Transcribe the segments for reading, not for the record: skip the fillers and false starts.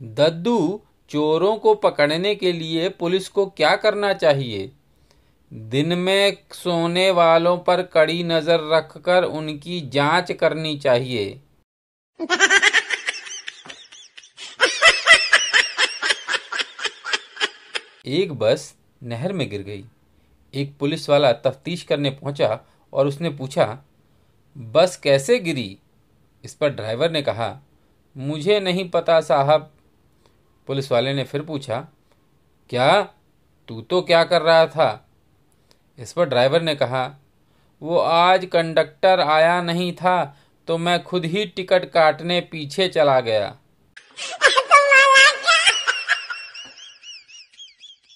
दद्दू चोरों को पकड़ने के लिए पुलिस को क्या करना चाहिए? दिन में सोने वालों पर कड़ी नजर रखकर उनकी जांच करनी चाहिए। एक बस नहर में गिर गई। एक पुलिस वाला तफ्तीश करने पहुंचा और उसने पूछा, बस कैसे गिरी? इस पर ड्राइवर ने कहा, मुझे नहीं पता साहब। पुलिस वाले ने फिर पूछा, क्या तू तो क्या कर रहा था? इस पर ड्राइवर ने कहा, वो आज कंडक्टर आया नहीं था तो मैं खुद ही टिकट काटने पीछे चला गया।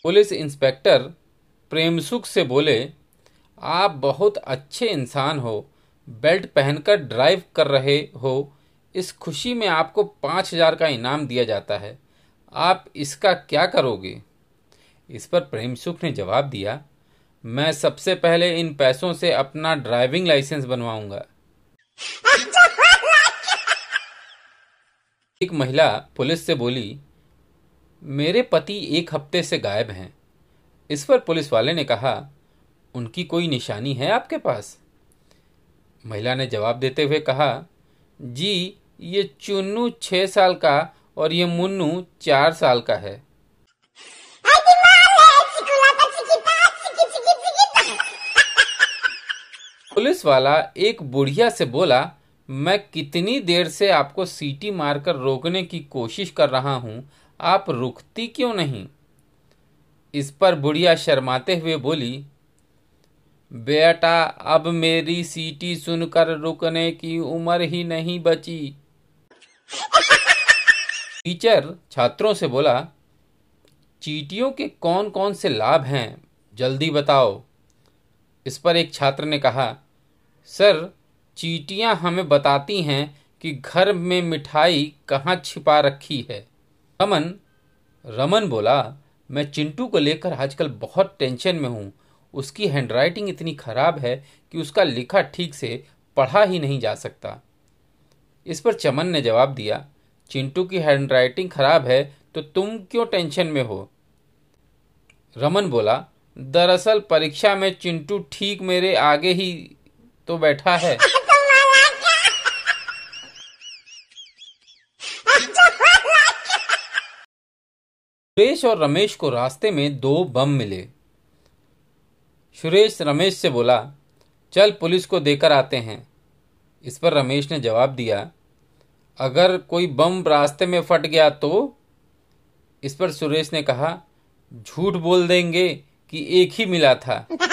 पुलिस इंस्पेक्टर प्रेमसुख से बोले, आप बहुत अच्छे इंसान हो, बेल्ट पहनकर ड्राइव कर रहे हो, इस खुशी में आपको 5,000 का इनाम दिया जाता है, आप इसका क्या करोगे? इस पर प्रेमसुख ने जवाब दिया, मैं सबसे पहले इन पैसों से अपना ड्राइविंग लाइसेंस बनवाऊंगा। एक महिला पुलिस से बोली, मेरे पति 1 हफ्ते से गायब हैं। इस पर पुलिस वाले ने कहा, उनकी कोई निशानी है आपके पास? महिला ने जवाब देते हुए कहा, जी ये चुन्नू 6 साल का और ये मुन्नू 4 साल का है। पुलिस वाला एक बुढ़िया से बोला, मैं कितनी देर से आपको सीटी मारकर रोकने की कोशिश कर रहा हूँ, आप रुकती क्यों नहीं? इस पर बुढ़िया शर्माते हुए बोली, बेटा अब मेरी सीटी सुनकर रुकने की उम्र ही नहीं बची। टीचर छात्रों से बोला, चींटियों के कौन कौन से लाभ हैं, जल्दी बताओ। इस पर एक छात्र ने कहा, सर चींटियां हमें बताती हैं कि घर में मिठाई कहाँ छिपा रखी है। रमन बोला, मैं चिंटू को लेकर आजकल बहुत टेंशन में हूँ, उसकी हैंडराइटिंग इतनी खराब है कि उसका लिखा ठीक से पढ़ा ही नहीं जा सकता। इस पर चमन ने जवाब दिया, चिंटू की हैंडराइटिंग खराब है तो तुम क्यों टेंशन में हो? रमन बोला, दरअसल परीक्षा में चिंटू ठीक मेरे आगे ही तो बैठा है। सुरेश और रमेश को रास्ते में 2 बम मिले। सुरेश रमेश से बोला, चल पुलिस को देकर आते हैं। इस पर रमेश ने जवाब दिया, अगर कोई बम रास्ते में फट गया तो? इस पर सुरेश ने कहा, झूठ बोल देंगे कि एक ही मिला था।